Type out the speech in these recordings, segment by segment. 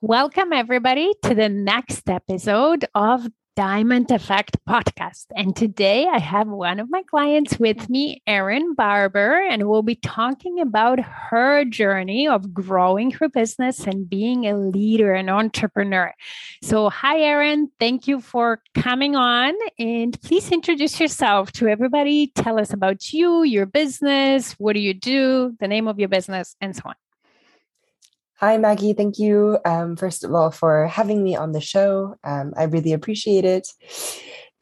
Welcome, everybody, to the next episode of Diamond Effect podcast. And today I have one of my clients with me, Erin Barber, and we'll be talking about her journey of growing her business and being a leader and entrepreneur. So hi, Erin. Thank you for coming on, and please introduce yourself to everybody. Tell us about you, your business, what do you do, the name of your business, and so on. Hi, Maggie. Thank you, first of all, for having me on the show. I really appreciate it.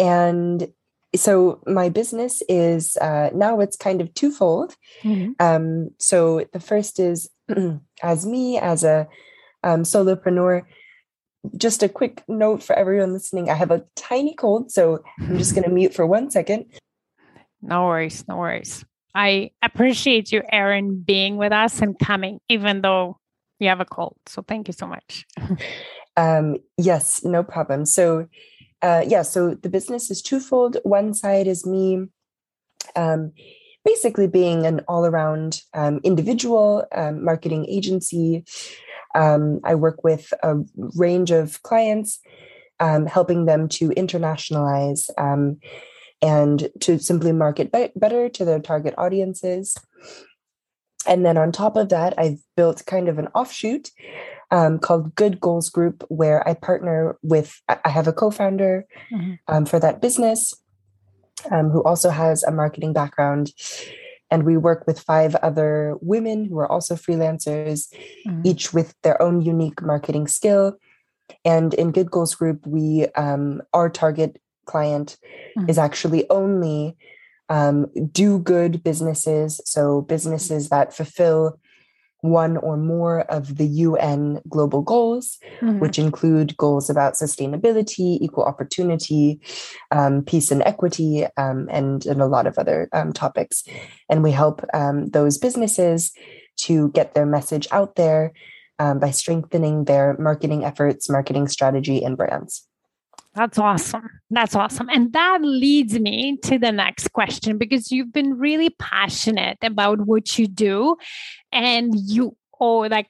And so my business is now it's kind of twofold. Mm-hmm. So the first is as me, as a solopreneur. Just a quick note for everyone listening. I have a tiny cold, so I'm just going to mute for 1 second. No worries. No worries. I appreciate you, Erin, being with us and coming, even though you have a cold. So thank you so much. Yes, no problem. So, so the business is twofold. One side is me basically being an all-around individual marketing agency. I work with a range of clients, helping them to internationalize and to simply market better to their target audiences. And then on top of that, I've built kind of an offshoot called Good Goals Group, where I partner with, I have a co-founder for that business who also has a marketing background. And we work with 5 other women who are also freelancers, each with their own unique marketing skill. And in Good Goals Group, we our target client is actually only do good businesses. So businesses that fulfill one or more of the UN global goals, which include goals about sustainability, equal opportunity, peace and equity, and a lot of other topics. And we help those businesses to get their message out there by strengthening their marketing efforts, marketing strategy, and brands. That's awesome. That's awesome. And that leads me to the next question, because you've been really passionate about what you do. And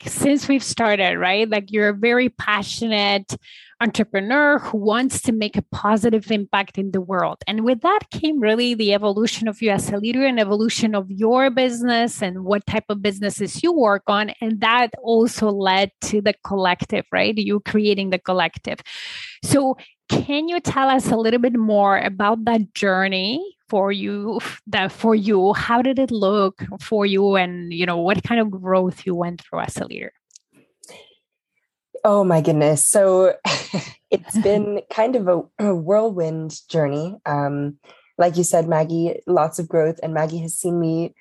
since we've started, right? Like, you're a very passionate entrepreneur who wants to make a positive impact in the world. And with that came really the evolution of you as a leader and evolution of your business and what type of businesses you work on. And that also led to the collective, right? You creating the collective. So can you tell us a little bit more about that journey for you? How did it look for you? And, what kind of growth you went through as a leader? Oh, my goodness. So it's been kind of a whirlwind journey. Like you said, Maggie, lots of growth. And Maggie has seen me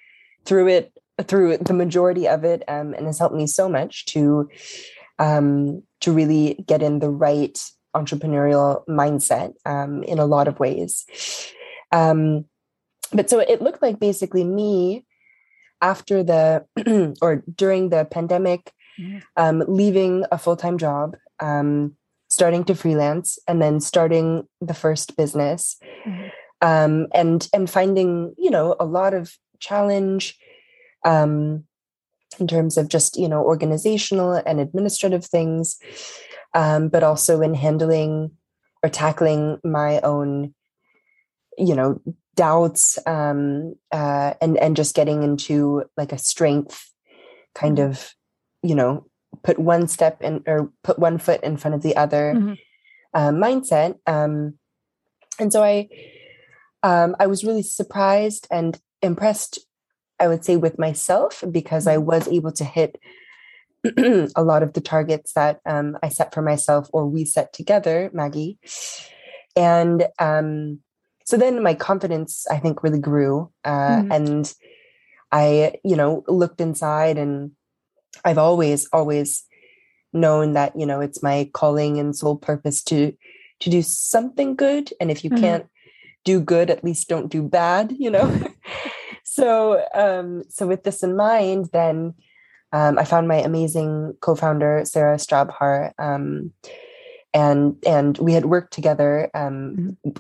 through the majority of it, and has helped me so much to really get in the right entrepreneurial mindset in a lot of ways. But so it looked like basically me after during the pandemic, leaving a full-time job, starting to freelance, and then starting the first business, and finding, a lot of challenge, in terms of just, organizational and administrative things, but also in handling or tackling my own, doubts, and just getting into like a strength kind of, you know, put one step in or put one foot in front of the other mindset. And so I was really surprised and impressed, I would say, with myself, because I was able to hit a lot of the targets that I set for myself, or we set together, Maggie. And so then my confidence, I think, really grew. And I, you know, looked inside, and I've always known that, you know, it's my calling and sole purpose to do something good. And if you can't do good, at least don't do bad, you know? So with this in mind, then I found my amazing co-founder, Sarah Strabhar, and we had worked together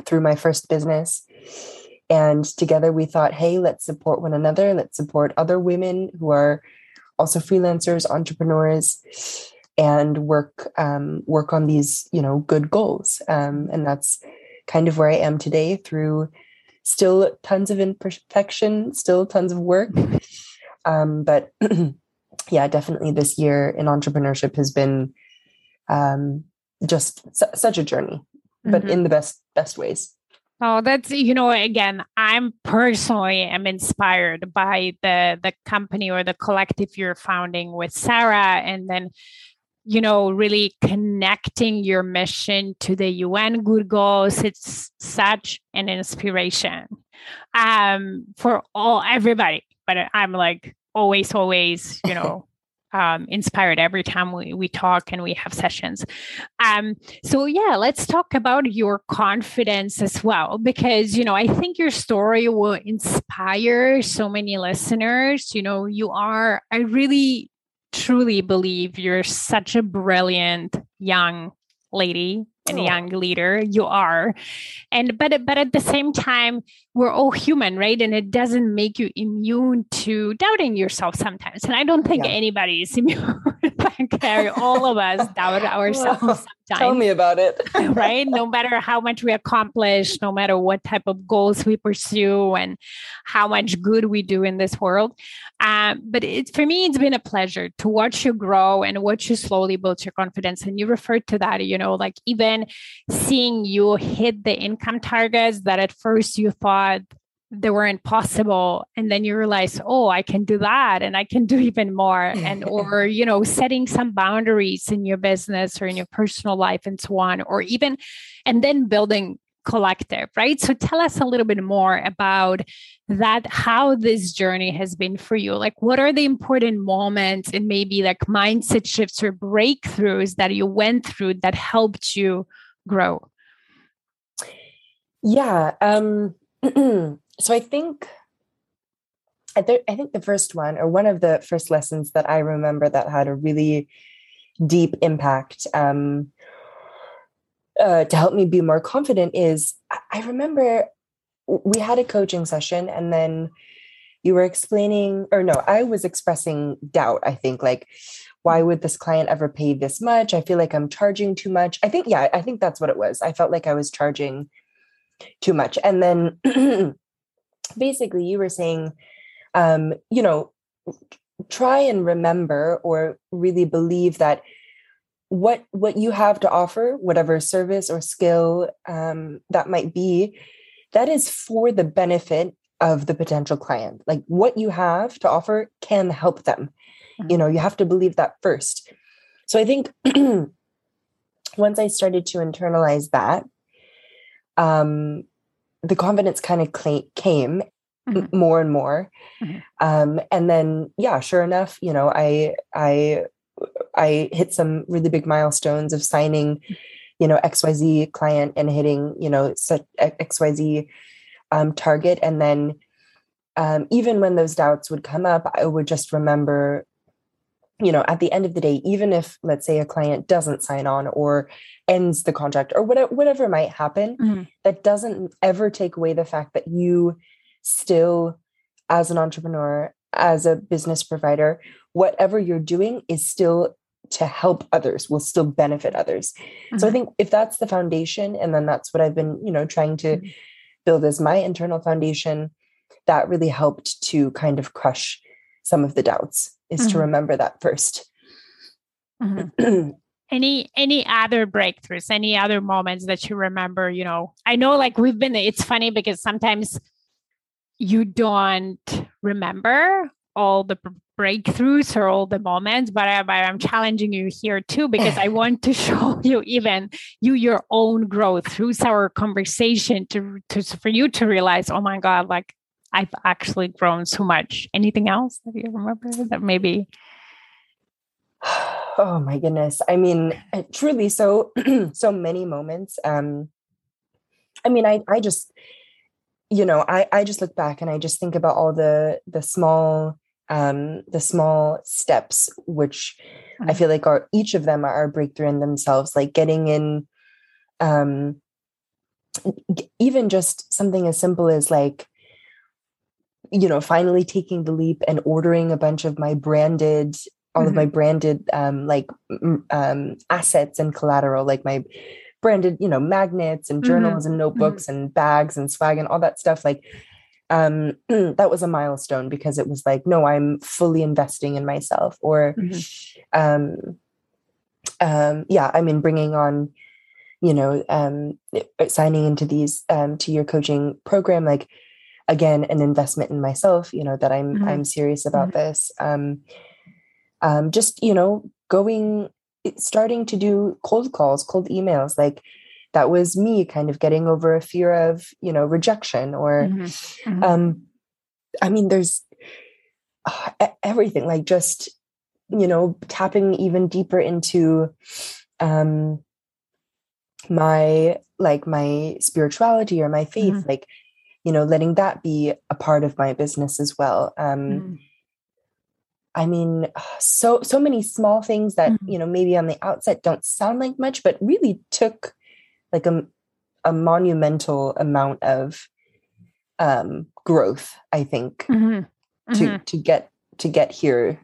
through my first business. And together we thought, hey, let's support one another. Let's support other women who are also freelancers, entrepreneurs, and work on these, you know, good goals. And that's kind of where I am today, through still tons of imperfection, still tons of work. But yeah, definitely this year in entrepreneurship has been just such a journey, but in the best ways. Oh, that's, you know, again, I'm personally am inspired by the company or the collective you're founding with Sarah, and then, you know, really connecting your mission to the UN Good Goals. It's such an inspiration for everybody. But I'm like always, you know, inspired every time we talk and we have sessions. So yeah, let's talk about your confidence as well, because, you know, I think your story will inspire so many listeners. You know, I really truly believe you're such a brilliant young lady and young leader you are. And, but at the same time, we're all human, right? And it doesn't make you immune to doubting yourself sometimes. And I don't think anybody is immune. All of us doubt ourselves sometimes. Tell me about it. Right? No matter how much we accomplish, no matter what type of goals we pursue and how much good we do in this world. But for me, it's been a pleasure to watch you grow and watch you slowly build your confidence. And you referred to that, you know, like even seeing you hit the income targets that at first you thought they weren't possible. And then you realize, oh, I can do that, and I can do even more. And, or, you know, setting some boundaries in your business or in your personal life and so on, or even, and then building collective, right? So tell us a little bit more about that, how this journey has been for you. Like, what are the important moments and maybe like mindset shifts or breakthroughs that you went through that helped you grow? Yeah. So I think the first one, or one of the first lessons that I remember that had a really deep impact to help me be more confident is, I remember we had a coaching session, and then you were explaining, or no, I was expressing doubt. I think, like, why would this client ever pay this much? I feel like I'm charging too much. I think that's what it was. I felt like I was charging too much. And then basically you were saying, you know, try and remember, or really believe that what you have to offer, whatever service or skill that might be, that is for the benefit of the potential client. Like, what you have to offer can help them. You know, you have to believe that first. So I think once I started to internalize that, the confidence kind of came more and more. And then, yeah, sure enough, you know, I hit some really big milestones of signing, you know, XYZ client and hitting, you know, such XYZ, target. And then, even when those doubts would come up, I would just remember, you know, at the end of the day, even if, let's say, a client doesn't sign on or ends the contract or whatever might happen, that doesn't ever take away the fact that you still, as an entrepreneur, as a business provider, whatever you're doing is still to help others, will still benefit others. So I think if that's the foundation, and then that's what I've been, you know, trying to build as my internal foundation, that really helped to kind of crush some of the doubts is to remember that first. Any other breakthroughs, any other moments that you remember? You know, I know like we've been, it's funny because sometimes you don't remember all the breakthroughs or all the moments, but I'm challenging you here too, because I want to show you even your own growth through our conversation to for you to realize, oh my God, like I've actually grown so much. Anything else that you remember that maybe? Oh my goodness. I mean, truly so many moments. I mean, I just, you know, I just look back and I just think about all the small steps, which I feel like are, each of them are a breakthrough in themselves, like getting in, even just something as simple as like, you know, finally taking the leap and ordering a bunch of my branded, all of my branded, assets and collateral, like my branded, you know, magnets and journals and notebooks and bags and swag and all that stuff. Like, that was a milestone because it was like, no, I'm fully investing in myself. Or, yeah, I mean, bringing on, you know, signing into these, 2-year coaching program, like again, an investment in myself, you know, that I'm serious about this. Just, you know, starting to do cold calls, cold emails, like that was me kind of getting over a fear of, you know, rejection or, I mean, there's everything, like just, you know, tapping even deeper into, my spirituality or my faith, like, you know, letting that be a part of my business as well. I mean, so many small things that, you know, maybe on the outset don't sound like much, but really took like a monumental amount of growth, I think, to get here.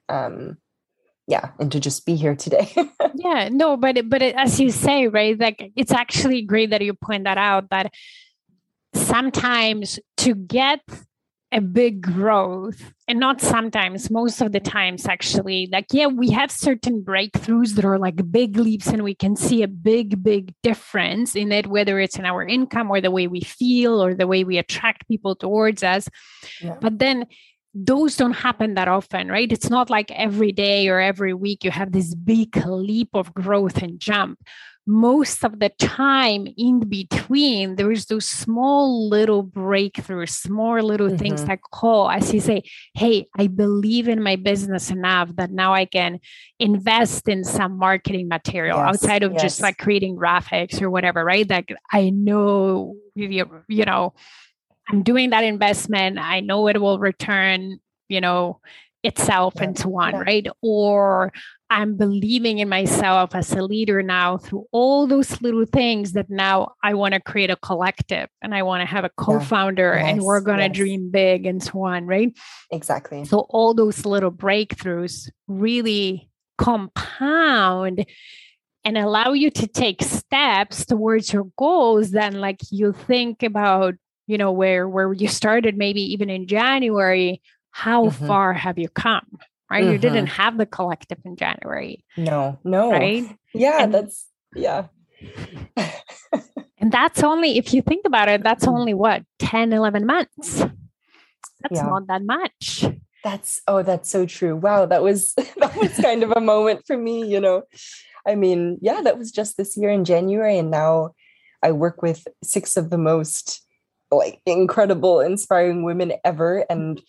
Yeah. And to just be here today. Yeah, no, but as you say, right, like it's actually great that you point that out, that sometimes to get a big growth, and not sometimes, most of the times actually, like, yeah, we have certain breakthroughs that are like big leaps and we can see a big difference in it, whether it's in our income or the way we feel or the way we attract people towards us. Yeah. But then those don't happen that often, right? It's not like every day or every week you have this big leap of growth and jump. Most of the time in between, there is those small little breakthroughs, small little things like, oh, as you say, hey, I believe in my business enough that now I can invest in some marketing material outside of just like creating graphics or whatever, right? Like I know, you know, I'm doing that investment. I know it will return, you know, itself and so on, right? Or I'm believing in myself as a leader now through all those little things that now I want to create a collective and I want to have a co-founder and we're going to dream big and so on, right? Exactly. So all those little breakthroughs really compound and allow you to take steps towards your goals. Then like you think about, you know, where you started, maybe even in January, how far have you come, right? You didn't have the collective in January. No. Right? Yeah. And that's, yeah. And that's only, if you think about it, that's only what, 10, 11 months. That's not that much. That's so true. Wow. That was kind of a moment for me, you know, I mean, yeah, that was just this year in January. And now I work with 6 of the most like incredible, inspiring women ever. And,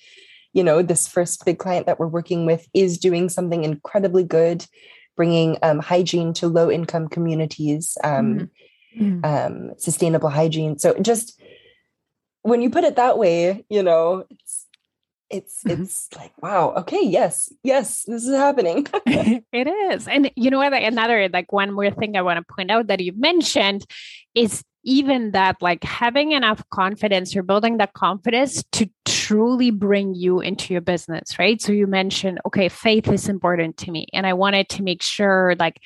you know, this first big client that we're working with is doing something incredibly good, bringing hygiene to low-income communities, sustainable hygiene. So just when you put it that way, you know, it's like, wow, okay, yes, this is happening. It is. And you know what, another, like one more thing I want to point out that you mentioned is even that, like having enough confidence or building that confidence to truly bring you into your business, right? So you mentioned, okay, faith is important to me. And I wanted to make sure like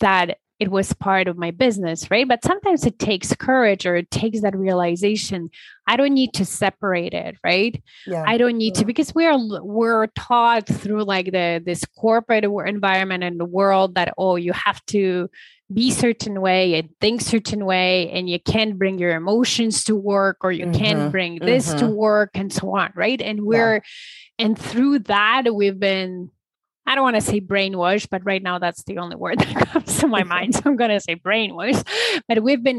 that it was part of my business, right? But sometimes it takes courage, or it takes that realization. I don't need to separate it, right? Yeah. I don't need to, because we're taught through like this corporate environment and the world that, oh, you have to be certain way and think certain way, and you can't bring your emotions to work, or you can't bring this to work, and so on, right? And and through that, we've been, I don't want to say brainwashed, but right now that's the only word that comes to my mind. So I'm going to say brainwashed, but we're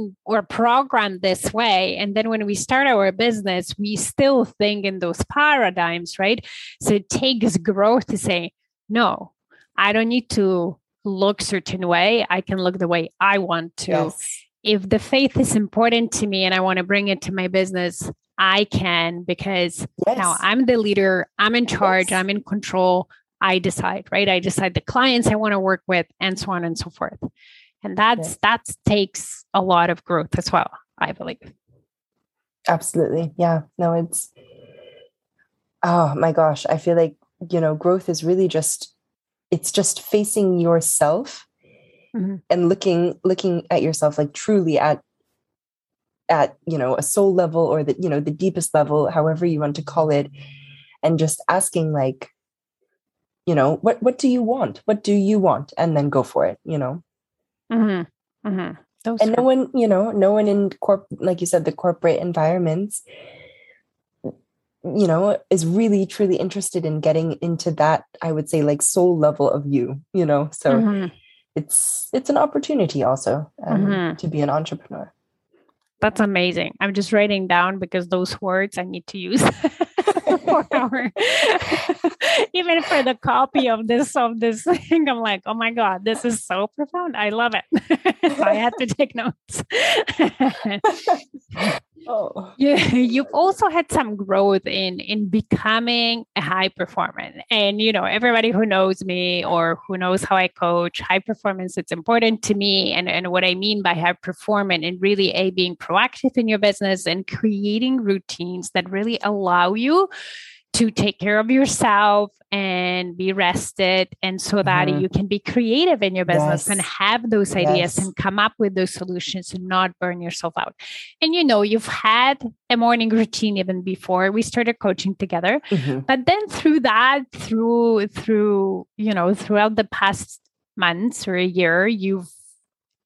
programmed this way. And then when we start our business, we still think in those paradigms, right? So it takes growth to say, no, I don't need to look certain way. I can look the way I want to. Yes. If the faith is important to me and I want to bring it to my business, I can, because now I'm the leader, I'm in charge, I'm in control. I decide, right? I decide the clients I want to work with, and so on and so forth. And that takes a lot of growth as well, I believe. Absolutely. Yeah. No, it's, oh my gosh. I feel like, growth is really just, it's just facing yourself and looking at yourself, like truly at, a soul level, or the, the deepest level, however you want to call it. And just asking like, what do you want? What do you want? And then go for it, And no one in like you said, the corporate environments, is really truly interested in getting into that, I would say, like soul level of you, so it's an opportunity also to be an entrepreneur. That's amazing. I'm just writing down, because those words I need to use for our, even for the copy of this thing. I'm like, oh my God, this is so profound. I love it. So I had to take notes. You've also had some growth in becoming a high performer. And, everybody who knows me or who knows how I coach high performance, it's important to me. And what I mean by high performance, and really being proactive in your business and creating routines that really allow you to take care of yourself and be rested, and so that you can be creative in your business and have those ideas and come up with those solutions and not burn yourself out. And, you've had a morning routine even before we started coaching together, but then through that, throughout the past months or a year, you've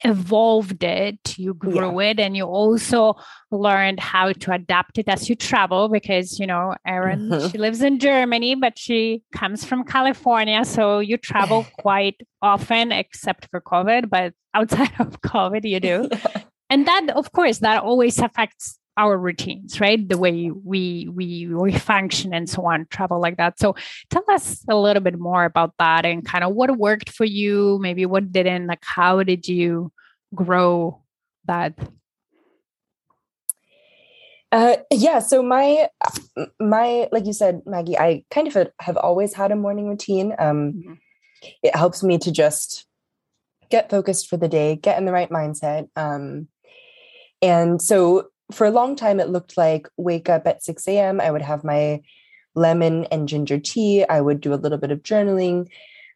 evolved it, you grew it, and you also learned how to adapt it as you travel, because Erin, she lives in Germany, but she comes from California, so you travel quite often, except for COVID, but outside of COVID you do. And that, of course, that always affects our routines, right? The way we function and so on, travel like that. So tell us a little bit more about that, and kind of what worked for you, maybe what didn't, like how did you grow that? So my, like you said, Maggie, I kind of have always had a morning routine. It helps me to just get focused for the day, get in the right mindset. And so for a long time, it looked like wake up at 6 a.m. I would have my lemon and ginger tea. I would do a little bit of journaling.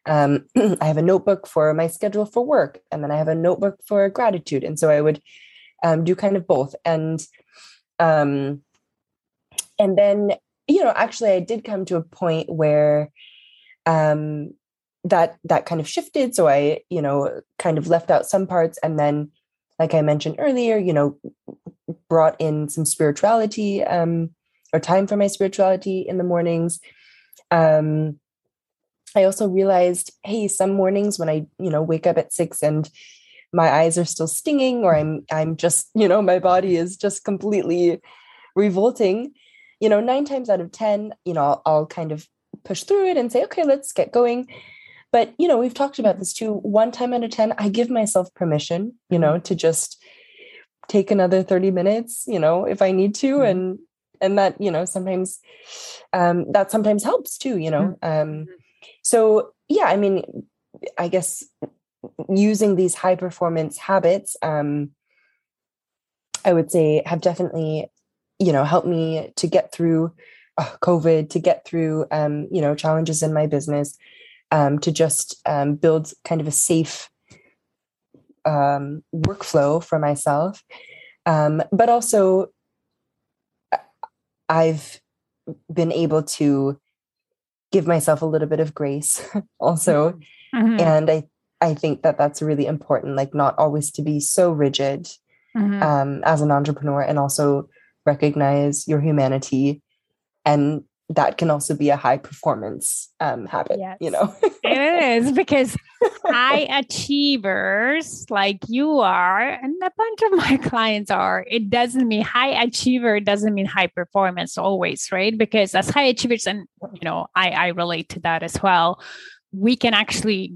I have a notebook for my schedule for work, and then I have a notebook for gratitude. And so I would do kind of both. And then, actually I did come to a point where that kind of shifted. So I, kind of left out some parts, and then, like I mentioned earlier, brought in some spirituality, or time for my spirituality in the mornings. I also realized, hey, some mornings when I, wake up at 6 and my eyes are still stinging, or I'm just, my body is just completely revolting, 9 times out of 10, I'll kind of push through it and say, okay, let's get going. But, we've talked about this too. 1 time out of 10, I give myself permission, to just take another 30 minutes, if I need to. And that, sometimes, that sometimes helps too, So yeah, I mean, I guess using these high performance habits, I would say have definitely, helped me to get through COVID, to get through, challenges in my business. To just build kind of a safe workflow for myself. But also I've been able to give myself a little bit of grace also. Mm-hmm. And I think that that's really important, like not always to be so rigid, mm-hmm. As an entrepreneur, and also recognize your humanity. And that can also be a high performance habit, yes. You know. It is, because high achievers like you are, and a bunch of my clients are, it doesn't mean high achiever, doesn't mean high performance always, right? Because as high achievers, and you know, I relate to that as well, we can actually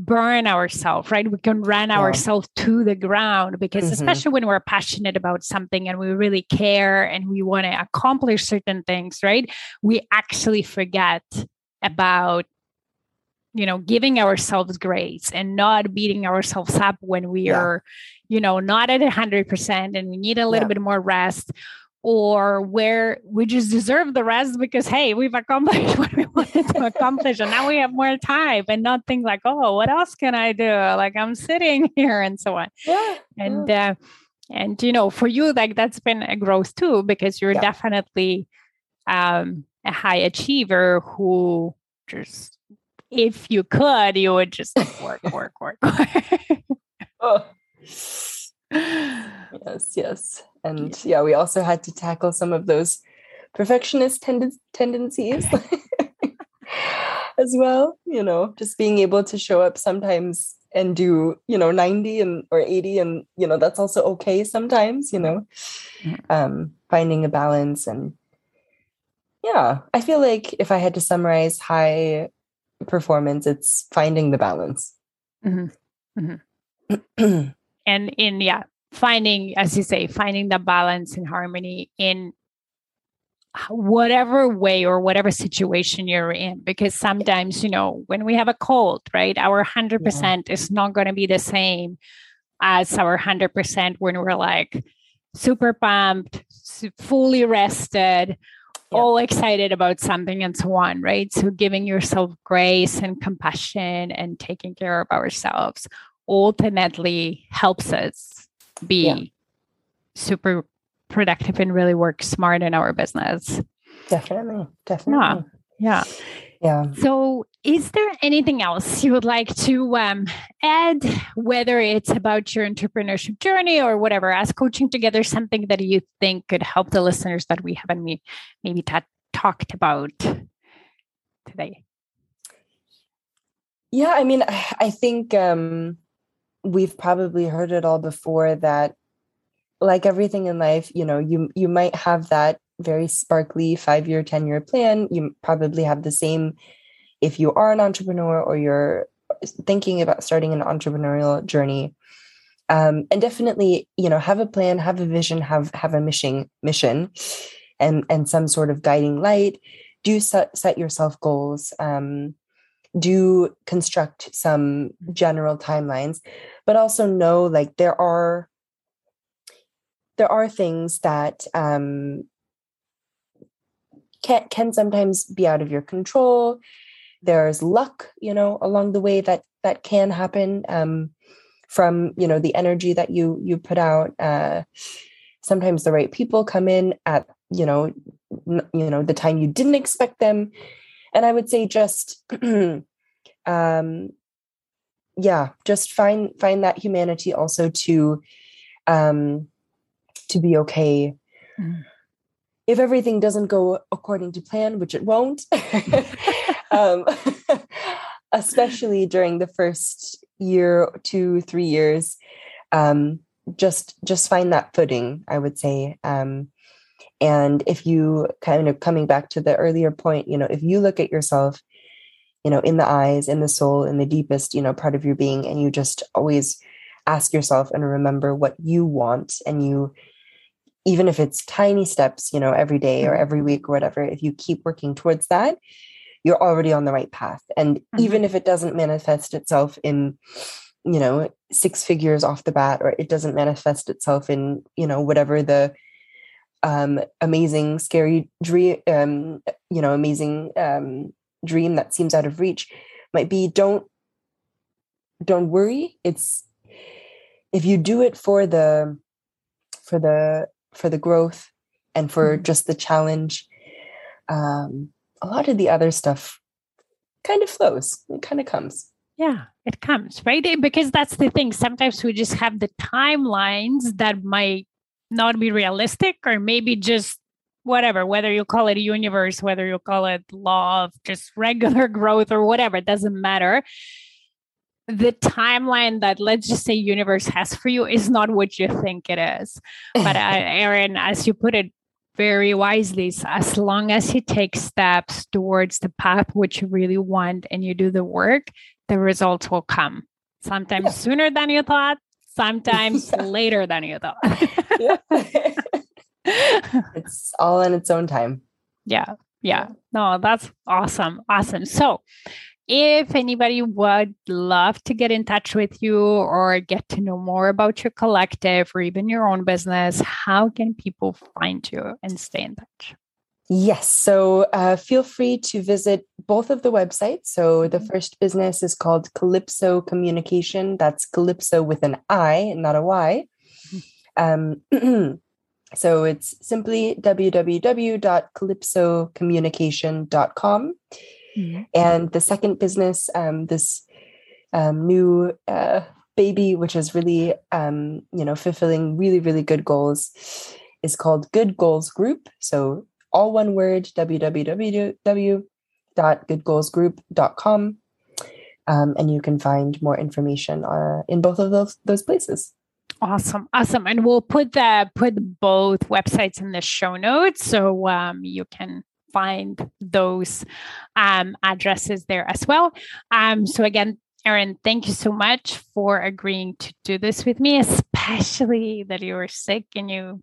burn ourselves, right? We can run ourselves to the ground, because mm-hmm. especially when we're passionate about something and we really care and we want to accomplish certain things, right? We actually forget about, you know, giving ourselves grace and not beating ourselves up when we are, you know, not at 100% and we need a little bit more rest, or where we just deserve the rest because, hey, we've accomplished what we wanted to accomplish and now we have more time, and not think like, oh, what else can I do? Like I'm sitting here and so on. Yeah. And, you know, for you, like that's been a growth too, because you're definitely a high achiever who just, if you could, you would just like, work. Oh. Yes. And we also had to tackle some of those perfectionist tendencies as well, you know, just being able to show up sometimes and do, you know, 90 and or 80. And, you know, that's also okay sometimes, you know, finding a balance. And yeah, I feel like if I had to summarize high performance, it's finding the balance. Mm-hmm. Mm-hmm. And in, finding, as you say, finding the balance and harmony in whatever way or whatever situation you're in, because sometimes, you know, when we have a cold, right, our 100% is not going to be the same as our 100% when we're like super pumped, fully rested, all excited about something and so on, right? So giving yourself grace and compassion and taking care of ourselves ultimately helps us be super productive and really work smart in our business. Definitely. Yeah. So is there anything else you would like to add, whether it's about your entrepreneurship journey or whatever, as coaching together, something that you think could help the listeners that we haven't maybe talked about today? Yeah, I mean, I think we've probably heard it all before, that like everything in life, you know, you might have that very sparkly 5-year, 10-year plan. You probably have the same if you are an entrepreneur or you're thinking about starting an entrepreneurial journey. And definitely, you know, have a plan, have a vision, have a mission and some sort of guiding light. Do set yourself goals. Do construct some general timelines, but also know, like, there are things that can sometimes be out of your control. There's luck, you know, along the way that can happen from, you know, the energy that you put out. Sometimes the right people come in at, you know, the time you didn't expect them. And I would say just, just find that humanity also to be okay. Mm. If everything doesn't go according to plan, which it won't, especially during the first year, 2-3 years, just find that footing, I would say. And if you kind of, coming back to the earlier point, you know, if you look at yourself, you know, in the eyes, in the soul, in the deepest, you know, part of your being, and you just always ask yourself and remember what you want, and you, even if it's tiny steps, you know, every day or every week or whatever, if you keep working towards that, you're already on the right path. And even if it doesn't manifest itself in, you know, 6 figures off the bat, or it doesn't manifest itself in, you know, whatever the amazing, scary dream, you know, amazing dream that seems out of reach might be, don't worry. It's if you do it for the growth and for just the challenge, a lot of the other stuff kind of flows. It kind of comes. Yeah, it comes, right? Because that's the thing. Sometimes we just have the timelines that might not be realistic, or maybe just whatever, whether you call it universe, whether you call it law of just regular growth or whatever, it doesn't matter. The timeline that, let's just say, universe has for you is not what you think it is. But Erin, as you put it very wisely, as long as you take steps towards the path which you really want and you do the work, the results will come. Sometimes sooner than you thought, sometimes later than you thought. It's all in its own time. Yeah. Yeah. No, that's awesome. Awesome. So if anybody would love to get in touch with you or get to know more about your collective or even your own business, how can people find you and stay in touch? Yes. So feel free to visit both of the websites. So the first business is called Calypso Communication. That's Calypso with an I, not a Y. So it's simply www.calypsocommunication.com. Mm-hmm. And the second business, new baby, which is really, fulfilling really, really good goals, is called Good Goals Group. So all one word, www.goodgoalsgroup.com. And you can find more information in both of those places. Awesome. Awesome. And we'll put both websites in the show notes. So you can find those addresses there as well. So again, Erin, thank you so much for agreeing to do this with me, especially that you were sick and you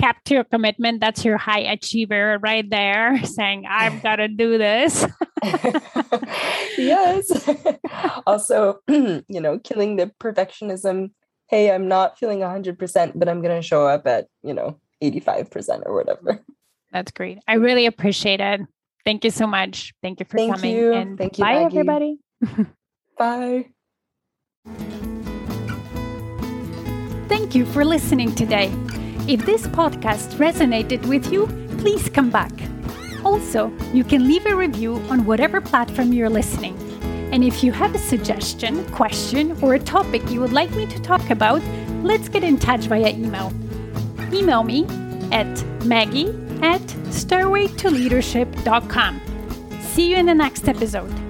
kept to your commitment. That's your high achiever right there saying, I've got to do this. Yes. Also, killing the perfectionism. Hey, I'm not feeling 100%, but I'm going to show up at, 85% or whatever. That's great. I really appreciate it. Thank you so much. Thank you for coming. You. And thank you. Bye, Maggie. Everybody. Bye. Thank you for listening today. If this podcast resonated with you, please come back. Also, you can leave a review on whatever platform you're listening. And if you have a suggestion, question, or a topic you would like me to talk about, let's get in touch via email. Email me at maggie@stairwaytoleadership.com. See you in the next episode.